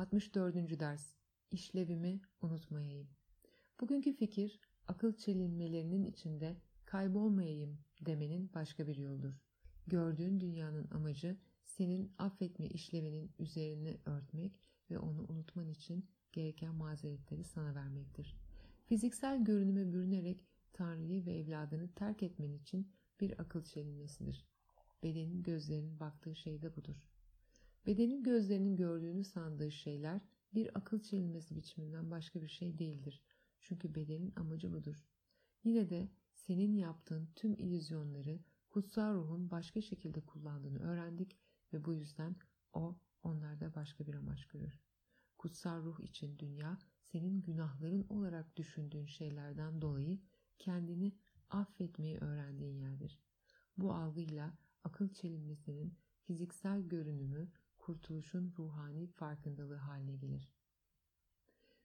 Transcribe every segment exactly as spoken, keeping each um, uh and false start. altmış dördüncü ders. İşlevimi unutmayayım. Bugünkü fikir, akıl çelinmelerinin içinde kaybolmayayım demenin başka bir yoldur. Gördüğün dünyanın amacı senin affetme işlevinin üzerine örtmek ve onu unutman için gereken mazeretleri sana vermektir. Fiziksel görünüme bürünerek Tanrı'yı ve evladını terk etmen için bir akıl çelinmesidir. Bedenin gözlerinin baktığı şey de budur. Bedenin gözlerinin gördüğünü sandığı şeyler bir akıl çelinmesi biçiminden başka bir şey değildir. Çünkü bedenin amacı budur. Yine de senin yaptığın tüm illüzyonları kutsal ruhun başka şekilde kullandığını öğrendik ve bu yüzden o onlarda başka bir amaç görür. Kutsal ruh için dünya senin günahların olarak düşündüğün şeylerden dolayı kendini affetmeyi öğrendiğin yerdir. Bu algıyla akıl çelinmesinin fiziksel görünümü kurtuluşun ruhani farkındalığı haline gelir.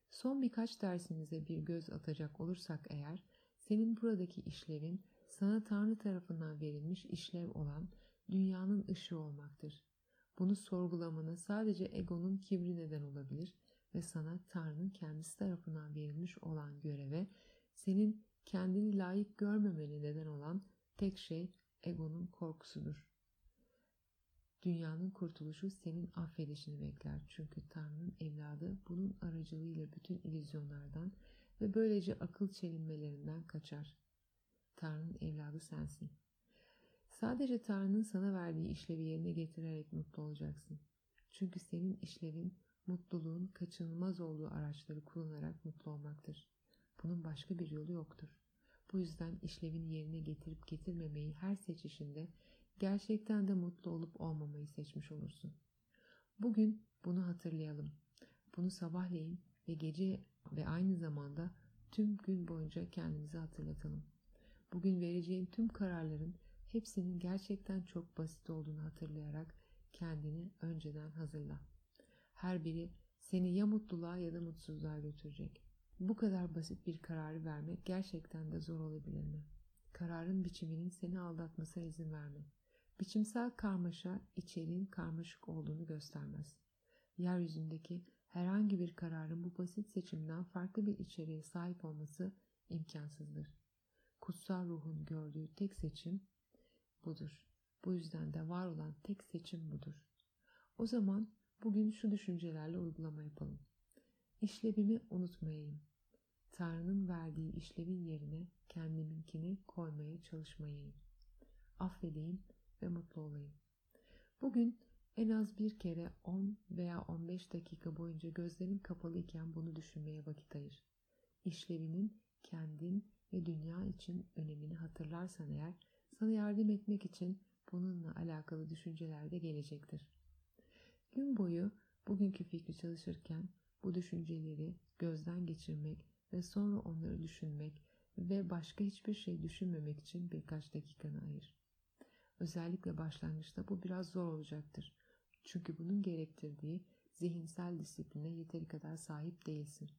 Son birkaç dersimize bir göz atacak olursak eğer, senin buradaki işlevin sana Tanrı tarafından verilmiş işlev olan dünyanın ışığı olmaktır. Bunu sorgulamana sadece egonun kibri neden olabilir ve sana Tanrı'nın kendisi tarafından verilmiş olan göreve senin kendini layık görmemene neden olan tek şey egonun korkusudur. Dünyanın kurtuluşu senin affedişini bekler. Çünkü Tanrı'nın evladı bunun aracılığıyla bütün illüzyonlardan ve böylece akıl çelinmelerinden kaçar. Tanrı'nın evladı sensin. Sadece Tanrı'nın sana verdiği işlevi yerine getirerek mutlu olacaksın. Çünkü senin işlevin mutluluğun kaçınılmaz olduğu araçları kullanarak mutlu olmaktır. Bunun başka bir yolu yoktur. Bu yüzden işlevini yerine getirip getirmemeyi her seçişinde gerçekten de mutlu olup olmamayı seçmiş olursun. Bugün bunu hatırlayalım. Bunu sabahleyin ve gece ve aynı zamanda tüm gün boyunca kendimize hatırlatalım. Bugün vereceğin tüm kararların hepsinin gerçekten çok basit olduğunu hatırlayarak kendini önceden hazırla. Her biri seni ya mutluluğa ya da mutsuzluğa götürecek. Bu kadar basit bir kararı vermek gerçekten de zor olabilir mi? Kararın biçiminin seni aldatmasına izin verme. Biçimsel karmaşa içeriğin karmaşık olduğunu göstermez. Yeryüzündeki herhangi bir kararın bu basit seçimden farklı bir içeriğe sahip olması imkansızdır. Kutsal ruhun gördüğü tek seçim budur. Bu yüzden de var olan tek seçim budur. O zaman bugün şu düşüncelerle uygulama yapalım. İşlevimi unutmayayım. Tanrı'nın verdiği işlevin yerine kendiminkini koymaya çalışmayayım. Affedeyim ve mutlu olayım. Bugün en az bir kere on veya on beş dakika boyunca gözlerin kapalı iken bunu düşünmeye vakit ayır. İşlevinin kendin ve dünya için önemini hatırlarsan eğer, sana yardım etmek için bununla alakalı düşünceler de gelecektir. Gün boyu bugünkü fikri çalışırken bu düşünceleri gözden geçirmek ve sonra onları düşünmek ve başka hiçbir şey düşünmemek için birkaç dakikanı ayır. Özellikle başlangıçta bu biraz zor olacaktır. Çünkü bunun gerektirdiği zihinsel disipline yeteri kadar sahip değilsin.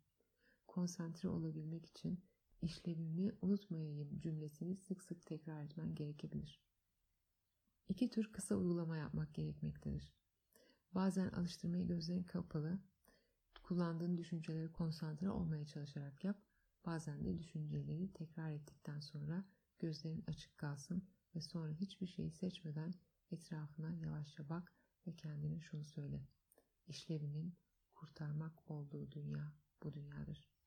Konsantre olabilmek için işlevimi unutmayayım cümlesini sık sık tekrar etmen gerekebilir. İki tür kısa uygulama yapmak gerekmektedir. Bazen alıştırmayı gözlerin kapalı, kullandığın düşüncelere konsantre olmaya çalışarak yap. Bazen de düşünceleri tekrar ettikten sonra gözlerin açık kalsın ve sonra hiçbir şeyi seçmeden etrafına yavaşça bak ve kendine şunu söyle. İşlevimin kurtarmak olduğu dünya bu dünyadır.